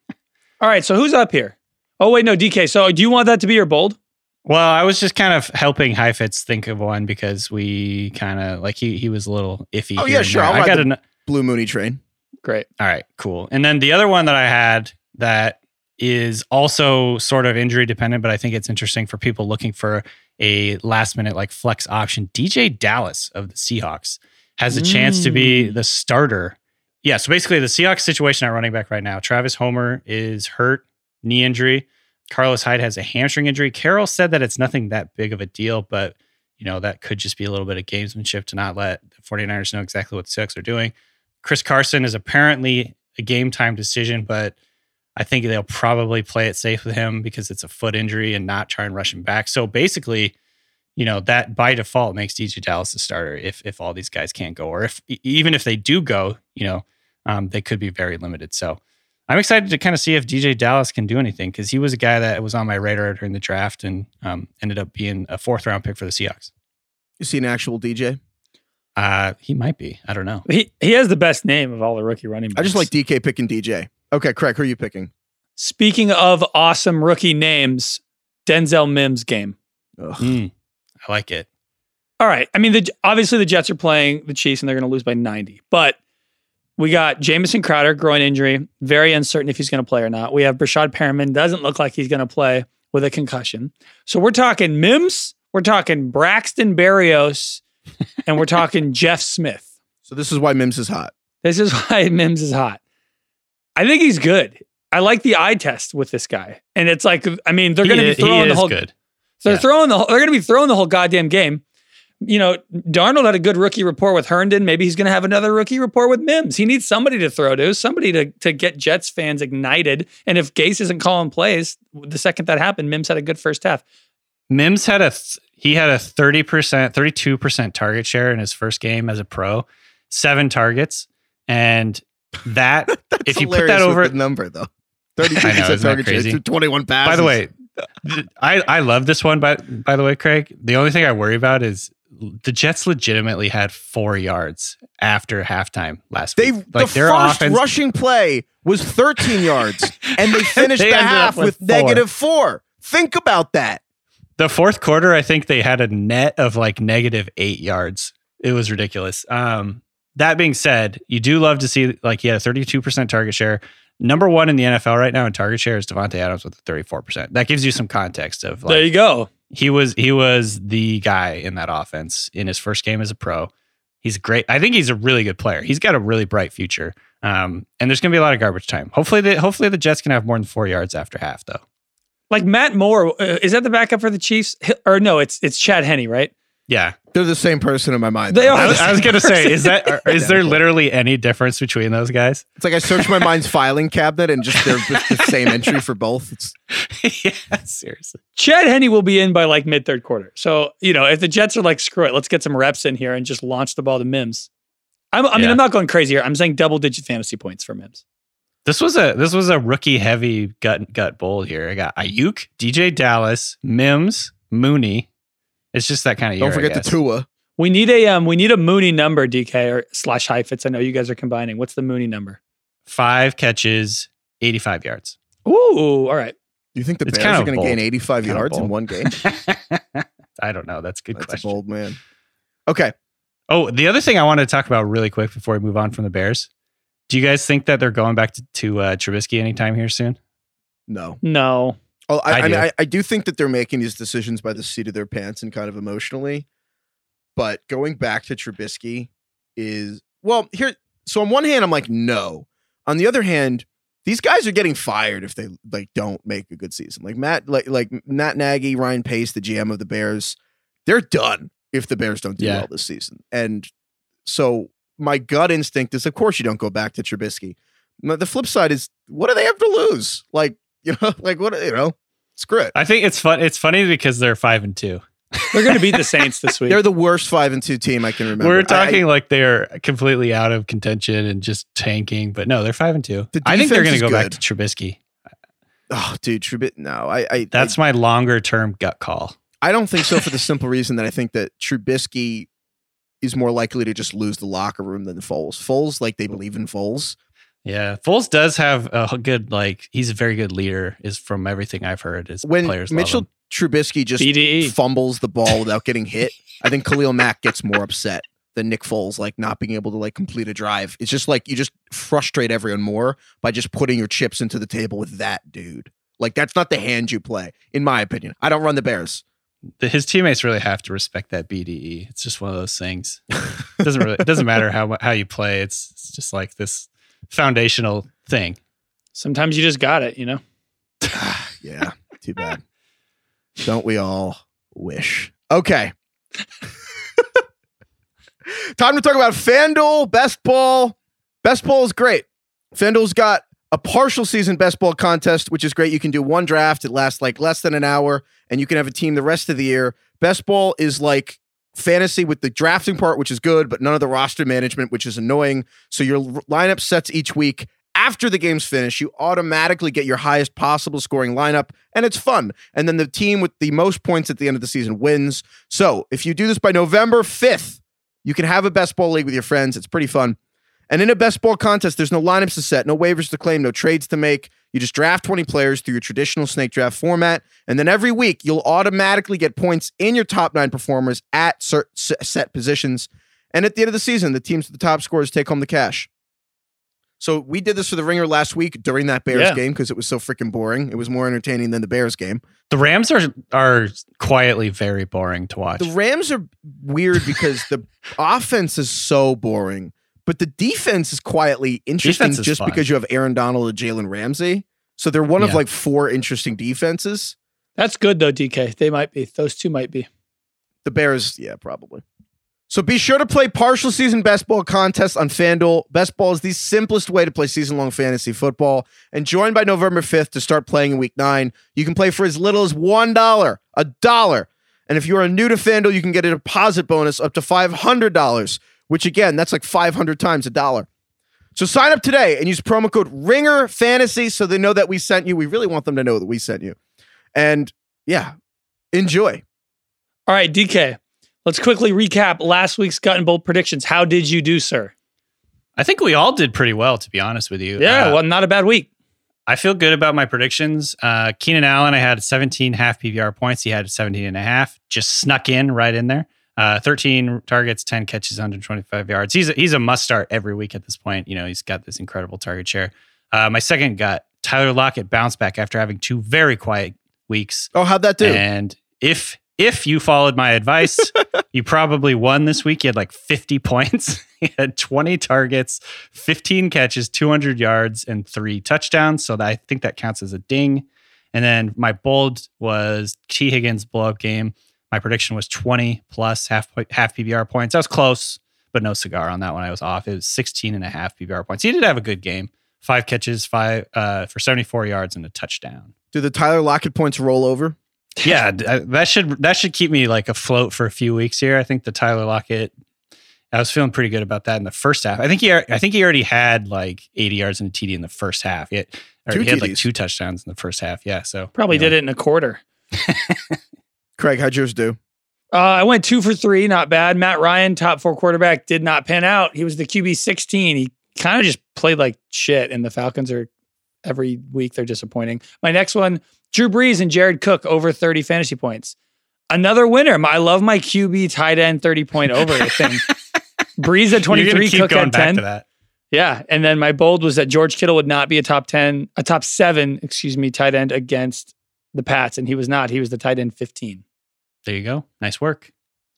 All right, so who's up here? Oh, wait, no, DK. So do you want that to be your bold? Well, I was just kind of helping Heifetz think of one because we kind of, like, he was a little iffy. Oh, yeah, sure. I got a blue Mooney train. Great. All right, cool. And then the other one that I had that is also sort of injury dependent, but I think it's interesting for people looking for a last minute like flex option. DJ Dallas of the Seahawks has a chance to be the starter. Yeah, so basically the Seahawks situation at running back right now, Travis Homer is hurt, knee injury. Carlos Hyde has a hamstring injury. Carroll said that it's nothing that big of a deal, but you know, that could just be a little bit of gamesmanship to not let the 49ers know exactly what the Seahawks are doing. Chris Carson is apparently a game time decision, but I think they'll probably play it safe with him because it's a foot injury and not try and rush him back. So basically, you know, that by default makes DJ Dallas the starter if all these guys can't go, or if even if they do go, you know, they could be very limited. So I'm excited to kind of see if DJ Dallas can do anything because he was a guy that was on my radar during the draft and ended up being a 4th round pick for the Seahawks. You see an actual DJ? He might be. I don't know. He has the best name of all the rookie running backs. I just like DK picking DJ. Okay, Craig, who are you picking? Speaking of awesome rookie names, Denzel Mims game. I like it. All right. I mean, obviously the Jets are playing the Chiefs and they're going to lose by 90. But we got Jamison Crowder, groin injury. Very uncertain if he's going to play or not. We have Brashad Perriman. Doesn't look like he's going to play with a concussion. So we're talking Mims. We're talking Braxton Berrios. And we're talking Jeff Smith. So this is why Mims is hot. I think he's good. I like the eye test with this guy. And it's like, I mean, they're going to be throwing the whole goddamn game. you know, Darnold had a good rookie rapport with Herndon. Maybe he's going to have another rookie rapport with Mims. He needs somebody to throw to, somebody to get Jets fans ignited. And if Gase isn't calling plays, the second that happened, Mims had a good first half. Mims had he had a 30%, 32% target share in his first game as a pro, 7 targets. And that, if you put that over the number though, 32% target share to 21 passes. By the way, I love this one, by the way, Craig. The only thing I worry about is the Jets legitimately had 4 yards after halftime last week. Like their first rushing play was 13 yards, and they finished the half with -4. Think about that. The fourth quarter, I think they had a net of like -8 yards. It was ridiculous. That being said, you do love to see, like, he had a 32% target share. Number one in the NFL right now in target share is Devontae Adams with a 34%. That gives you some context of, like, there you go. He was the guy in that offense in his first game as a pro. He's great. I think he's a really good player. He's got a really bright future. And there's going to be a lot of garbage time. Hopefully the Jets can have more than 4 yards after half, though. Like Matt Moore, is that the backup for the Chiefs? Or no, it's Chad Henne, right? Yeah. They're the same person in my mind. They are. I was going to say, is there literally any difference between those guys? It's like I searched my mind's filing cabinet and just they're the same entry for both. Yeah, seriously. Chad Henne will be in by like mid-third quarter. So, you know, if the Jets are like, screw it, let's get some reps in here and just launch the ball to Mims. I mean, I'm not going crazy here. I'm saying double-digit fantasy points for Mims. This was a rookie-heavy gut bowl here. I got Ayuk, DJ Dallas, Mims, Mooney. It's just that kind of year. Don't forget the Tua. We need a Mooney number, DK or / Heifetz. I know you guys are combining. What's the Mooney number? 5 catches, 85 yards. Ooh, all right. You think the Bears are going to gain 85 yards in one game? I don't know. That's a good question. A bold man. Okay. Oh, the other thing I wanted to talk about really quick before we move on from the Bears. Do you guys think that they're going back to Trubisky anytime here soon? No. Well, I do think that they're making these decisions by the seat of their pants and kind of emotionally, but going back to Trubisky is, well, here. So on one hand, I'm like, no. On the other hand, these guys are getting fired if they like don't make a good season. Like Matt Nagy, Ryan Pace, the GM of the Bears, they're done if the Bears don't do well this season. And so my gut instinct is, of course, you don't go back to Trubisky. The flip side is, what do they have to lose? Screw it. I think it's fun. It's funny because they're 5-2. They're going to beat the Saints this week. They're the worst 5-2 team I can remember. We're talking like they're completely out of contention and just tanking, but no, they're 5-2. I think they're going to go back to Trubisky. Oh, dude, Trubisky. No, that's my longer term gut call. I don't think so for the simple reason that I think that Trubisky is more likely to just lose the locker room than Foles. Foles, like they believe in Foles. Yeah, Foles does have a good, like, he's a very good leader, is from everything I've heard. Is when players Mitchell Trubisky just BDE. Fumbles the ball without getting hit, I think Khalil Mack gets more upset than Nick Foles, like, not being able to, like, complete a drive. It's just, like, you just frustrate everyone more by just putting your chips into the table with that dude. Like, that's not the hand you play, in my opinion. I don't run the Bears. His teammates really have to respect that BDE. It's just one of those things. It doesn't matter how you play. It's just like this foundational thing. Sometimes you just got it, you know? Yeah, too bad. Don't we all wish? Okay. Time to talk about FanDuel Best Ball. Best Ball is great. FanDuel's got a partial season Best Ball contest, which is great. You can do one draft. It lasts like less than an hour, and you can have a team the rest of the year. Best Ball is like fantasy with the drafting part, which is good, but none of the roster management, which is annoying. So your lineup sets each week. After the game's finished, you automatically get your highest possible scoring lineup, and it's fun. And then the team with the most points at the end of the season wins. So if you do this by November 5th, you can have a best ball league with your friends. It's pretty fun. And in a best ball contest, there's no lineups to set, no waivers to claim, no trades to make. You just draft 20 players through your traditional snake draft format, and then every week you'll automatically get points in your top 9 performers at set positions. And at the end of the season, the teams with the top scores take home the cash. So we did this for the Ringer last week during that Bears game because it was so freaking boring. It was more entertaining than the Bears game. The Rams are quietly very boring to watch. The Rams are weird because the offense is so boring. But the defense is quietly interesting just fun. Because you have Aaron Donald and Jalen Ramsey. So they're one of like 4 interesting defenses. That's good, though, DK. Those two might be. The Bears, yeah, probably. So be sure to play partial season best ball contest on FanDuel. Best ball is the simplest way to play season-long fantasy football. And join by November 5th to start playing in Week 9. You can play for as little as $1, a dollar. And if you are new to FanDuel, you can get a deposit bonus up to $500, which, again, that's like 500 times a dollar. So sign up today and use promo code RINGERFANTASY so they know that we sent you. We really want them to know that we sent you. And, yeah, enjoy. All right, DK, let's quickly recap last week's Gut and Bolt predictions. How did you do, sir? I think we all did pretty well, to be honest with you. Yeah, well, not a bad week. I feel good about my predictions. Keenan Allen, I had 17 half PPR points. He had 17 and a half. Just snuck in right in there. 13 targets, 10 catches, 125 yards. He's a must start every week at this point. You know, he's got this incredible target share. My second gut, Tyler Lockett bounced back after having two very quiet weeks. Oh, how'd that do? And if you followed my advice, you probably won this week. You had like 50 points. He had 20 targets, 15 catches, 200 yards, and 3 touchdowns. So I think that counts as a ding. And then my bold was T. Higgins blow-up game. My prediction was 20 plus half PBR points. I was close, but no cigar on that one. I was off. It was 16 and a half PBR points. He did have a good game. 5 catches, for 74 yards and a touchdown. Do the Tyler Lockett points roll over? Yeah, that should keep me like afloat for a few weeks here. I think the Tyler Lockett, I was feeling pretty good about that in the first half. I think he already had like 80 yards and a TD in the first half. He had like 2 touchdowns in the first half. Yeah, so probably did it in a quarter. Craig, how'd yours do? I went 2 for 3, not bad. Matt Ryan, top 4 quarterback, did not pan out. He was the QB 16. He kind of just played like shit, and the Falcons are, every week, they're disappointing. My next one, Drew Brees and Jared Cook over 30 fantasy points. Another winner. I love my QB tight end 30-point over thing. Brees at 23, Cook at 10. To that. Yeah, and then my bold was that George Kittle would not be a top 7 tight end against the Pats, and he was not. He was the tight end 15. There you go. Nice work.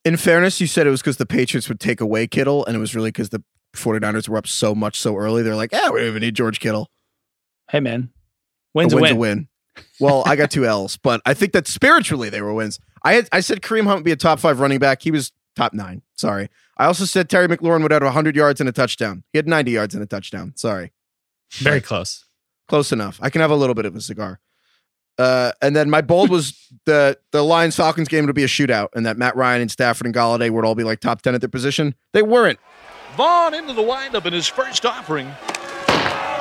In fairness, you said it was because the Patriots would take away Kittle, and it was really because the 49ers were up so much so early. They're like, we don't even need George Kittle. Hey, man. Win's a win. Well, I got 2 L's, but I think that spiritually they were wins. I said Kareem Hunt would be a top 5 running back. He was top 9. Sorry. I also said Terry McLaurin would have 100 yards and a touchdown. He had 90 yards and a touchdown. Sorry. Very close. Close enough. I can have a little bit of a cigar. And then my bold was the Lions-Falcons game to be a shootout, and that Matt Ryan and Stafford and Galladay would all be like top 10 at their position. They weren't. Vaughn into the windup in his first offering.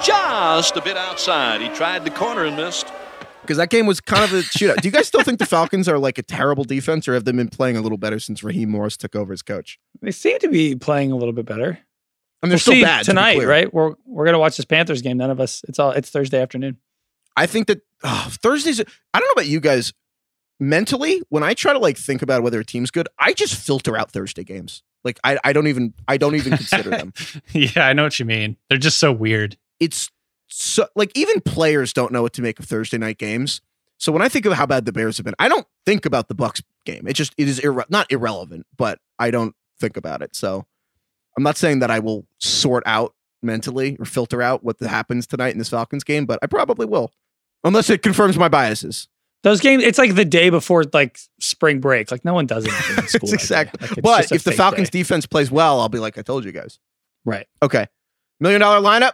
Just a bit outside. He tried the corner and missed. Because that game was kind of a shootout. Do you guys still think the Falcons are like a terrible defense, or have they been playing a little better since Raheem Morris took over as coach? They seem to be playing a little bit better. I mean, they're still bad tonight, right? We're going to watch this Panthers game. None of us. It's Thursday afternoon. I think that Thursdays, I don't know about you guys, mentally, when I try to like think about whether a team's good, I just filter out Thursday games. Like I don't even consider them. Yeah, I know what you mean. They're just so weird. It's so like even players don't know what to make of Thursday night games. So when I think of how bad the Bears have been, I don't think about the Bucks game. It is not irrelevant, but I don't think about it. So I'm not saying that I will sort out mentally or filter out what happens tonight in this Falcons game, but I probably will. Unless it confirms my biases. Those games, it's like the day before like spring break. Like no one does anything in school. Exactly. Like, but if the Falcons defense plays well, I'll be like, I told you guys. Right. Okay. $1 million lineup.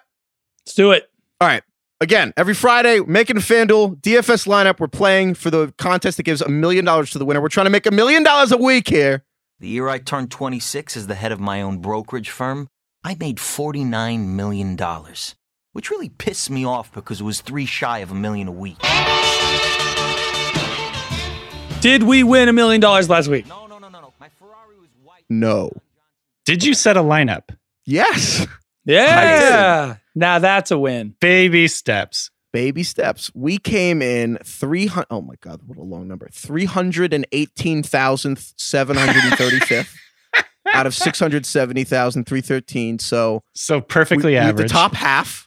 Let's do it. All right. Again, every Friday, making a FanDuel DFS lineup. We're playing for the contest that gives $1 million to the winner. We're trying to make $1 million a week here. The year I turned 26 as the head of my own brokerage firm, I made $49 million. Which really pissed me off because it was 3 shy of $1 million a week. Did we win $1 million last week? No. My Ferrari was white. No. Did you set a lineup? Yes. Yeah. Now that's a win. Baby steps. Baby steps. We came in 300. Oh my God, what a long number. 318,735th. Out of 670,313. So perfectly we average. The top half.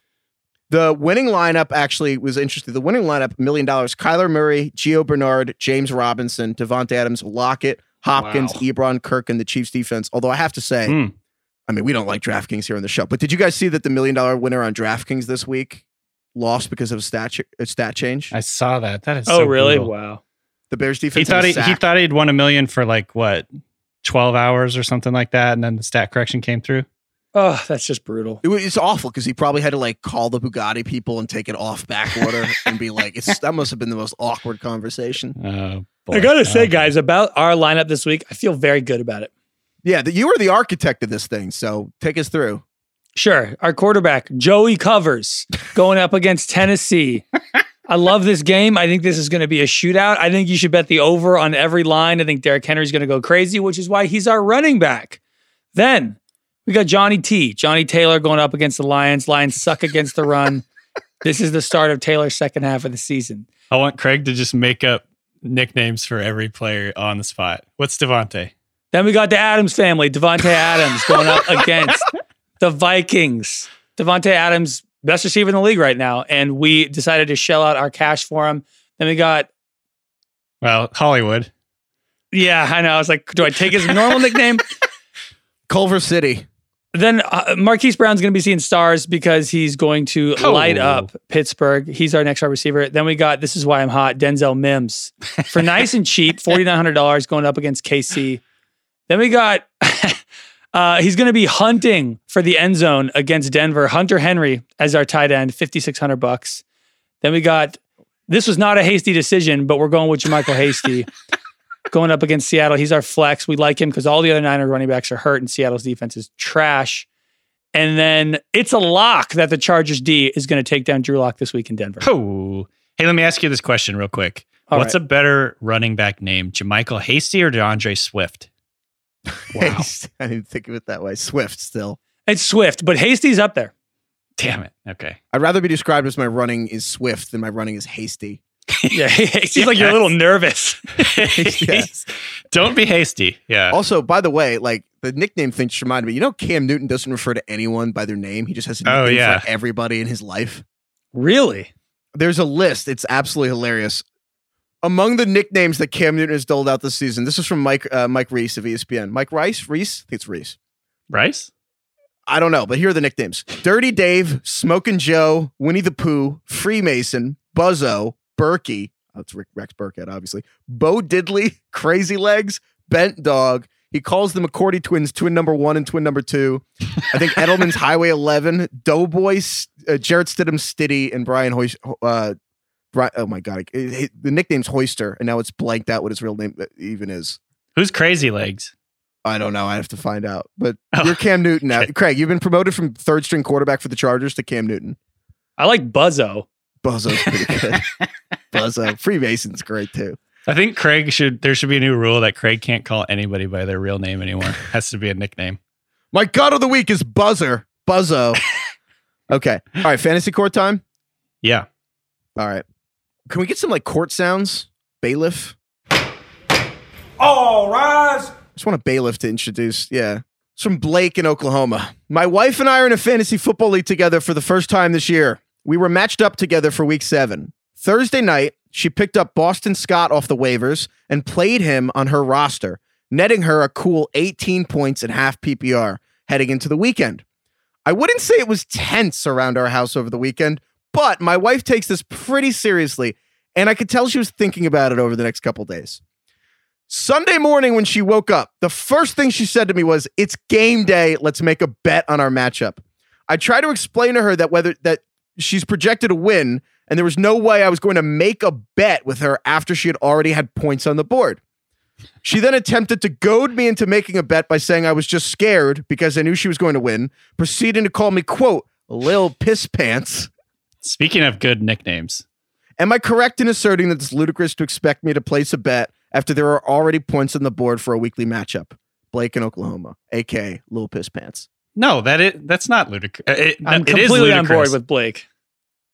The winning lineup actually was interesting. The winning lineup, $1 million. Kyler Murray, Gio Bernard, James Robinson, Devontae Adams, Lockett, Hopkins, wow. Ebron, Kirk, and the Chiefs defense. Although I have to say, I mean, we don't like DraftKings here on the show, but did you guys see that the $1 million winner on DraftKings this week lost because of a stat change? I saw that. That is so brutal. Wow. The Bears defense. He thought he'd won $1 million for like what, 12 hours or something like that, and then the stat correction came through. Oh, that's just brutal. It's awful because he probably had to like call the Bugatti people and take it off back order and be like, that must have been the most awkward conversation. Oh, boy. I got to say, guys, about our lineup this week, I feel very good about it. Yeah, you were the architect of this thing, so take us through. Sure. Our quarterback, Joey Covers, going up against Tennessee. I love this game. I think this is going to be a shootout. I think you should bet the over on every line. I think Derrick Henry's going to go crazy, which is why he's our running back. Then we got Johnny Taylor going up against the Lions. Lions suck against the run. This is the start of Taylor's second half of the season. I want Craig to just make up nicknames for every player on the spot. What's Devontae? Then we got the Adams family, Devontae Adams going up against the Vikings. Devontae Adams, best receiver in the league right now. And we decided to shell out our cash for him. Then we got... Well, Hollywood. Yeah, I know. I was like, do I take his normal nickname? Culver City. Then Marquise Brown's going to be seeing stars because he's going to light up Pittsburgh. He's our next wide receiver. Then we got, this is why I'm hot, Denzel Mims. For nice and cheap, $4,900 going up against KC. Then we got... he's going to be hunting for the end zone against Denver. Hunter Henry as our tight end, $5,600. Then we got, this was not a hasty decision, but we're going with Jermichael Hasty going up against Seattle. He's our flex. We like him because all the other Niner running backs are hurt and Seattle's defense is trash. And then it's a lock that the Chargers D is going to take down Drew Lock this week in Denver. Oh, hey, let me ask you this question real quick. What's a better running back name, Jermichael Hasty or DeAndre Swift? Wow. I didn't think of it that way. Swift still. It's Swift, but Hasty's up there. Damn it. Okay. I'd rather be described as my running is Swift than my running is Hasty. Yeah, Hasty's like you're a little nervous. Yeah. Don't be hasty. Yeah. Also, by the way, like the nickname thing just reminded me, you know Cam Newton doesn't refer to anyone by their name. He just has a nickname for everybody in his life. Really? There's a list. It's absolutely hilarious. Among the nicknames that Cam Newton has doled out this season, this is from Mike Reese of ESPN. Mike Rice? Reese? I think it's Reese. Rice? I don't know, but here are the nicknames. Dirty Dave, Smokin' Joe, Winnie the Pooh, Freemason, Buzzo, Berkey. Oh, it's Rex Burkhead, obviously. Bo Diddley, Crazy Legs, Bent Dog. He calls the McCourty twins twin number one and twin number two. I think Edelman's Highway 11, Doughboy, Jarrett Stidham, Stiddy, and Brian Hoyt. Right. Oh my God. The nickname's Hoister, and now it's blanked out what his real name even is. Who's Crazy Legs? I don't know. I have to find out. But you're Cam Newton now. Okay. Craig, you've been promoted from third string quarterback for the Chargers to Cam Newton. I like Buzzo. Buzzo's pretty good. Buzzo. Freemason's great too. I think there should be a new rule that Craig can't call anybody by their real name anymore. It has to be a nickname. My God of the week is Buzzer. Buzzo. Okay. All right. Fantasy court time? Yeah. All right. Can we get some like court sounds? Bailiff. All rise. I just want a bailiff to introduce. Yeah. It's from Blake in Oklahoma. My wife and I are in a fantasy football league together for the first time this year. We were matched up together for week 7. Thursday night, she picked up Boston Scott off the waivers and played him on her roster, netting her a cool 18 points and half PPR heading into the weekend. I wouldn't say it was tense around our house over the weekend, but my wife takes this pretty seriously, and I could tell she was thinking about it over the next couple days. Sunday morning when she woke up, the first thing she said to me was, "It's game day. Let's make a bet on our matchup." I tried to explain to her that she's projected to win, and there was no way I was going to make a bet with her after she had already had points on the board. She then attempted to goad me into making a bet by saying I was just scared because I knew she was going to win, proceeding to call me, quote, "Lil Piss Pants." Speaking of good nicknames. Am I correct in asserting that it's ludicrous to expect me to place a bet after there are already points on the board for a weekly matchup? Blake in Oklahoma, a.k.a. Lil Piss Pants. No, that's not ludicrous. I'm completely on board with Blake.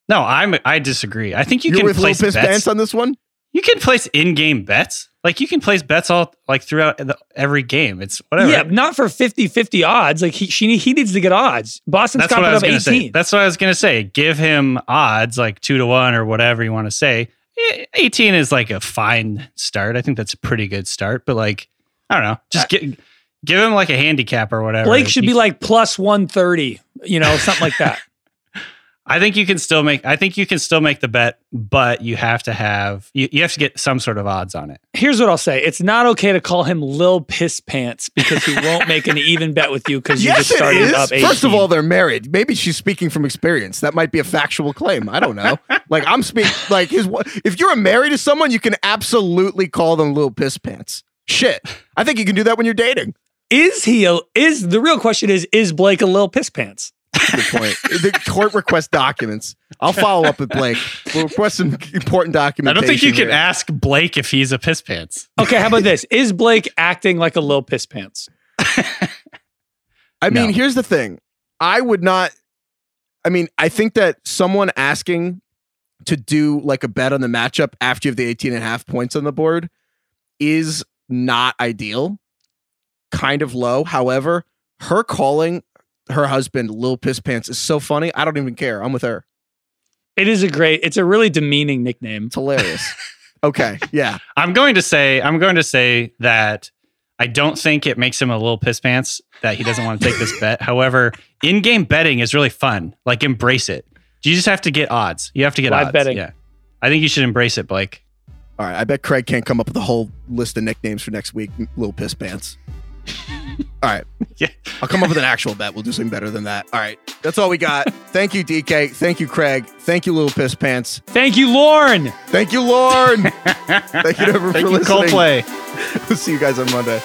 No, I disagree. I think you're can with place Lil Piss bets. Pants on this one? You can place in-game bets. Like, you can place bets all, like, throughout every game. It's whatever. Yeah, not for 50-50 odds. Like, he needs to get odds. Boston Scott put up 18. Say. That's what I was going to say. Give him odds, like 2-1 or whatever you want to say. 18 is, like, a fine start. I think that's a pretty good start. But, like, I don't know. Just give him, like, a handicap or whatever. Blake should be, like, plus 130. You know, something like that. I think you can still make the bet, but you have to get some sort of odds on it. Here's what I'll say. It's not okay to call him Lil Piss Pants because he won't make an even bet with you because you just started up 18. First of all, they're married. Maybe she's speaking from experience. That might be a factual claim. I don't know. If you're married to someone, you can absolutely call them Lil Piss Pants. Shit. I think you can do that when you're dating. The real question is Blake a Lil Piss Pants? Good point. The court requests documents. I'll follow up with Blake. We'll request some important documentation. I don't think you can ask Blake if he's a piss pants. Okay, how about this? Is Blake acting like a little piss pants? I mean, here's the thing. I think that someone asking to do like a bet on the matchup after you have the 18.5 points on the board is not ideal. Kind of low. However, her calling her husband Lil Piss Pants is so funny. I don't even care. I'm with her. It's a really demeaning nickname. It's hilarious. Okay. Yeah. I'm going to say that I don't think it makes him a Lil Piss Pants that he doesn't want to take this bet. However, in-game betting is really fun. Like, embrace it. You just have to get odds. You have to get live odds. Betting. Yeah. I think you should embrace it, Blake. All right. I bet Craig can't come up with a whole list of nicknames for next week. Lil Piss Pants. All right. Yeah. I'll come up with an actual bet. We'll do something better than that. All right. That's all we got. Thank you, DK. Thank you, Craig. Thank you, Lil Piss Pants. Thank you, Lorne. Thank you, Lorne. Thank you to everyone for listening. Coldplay. We'll see you guys on Monday.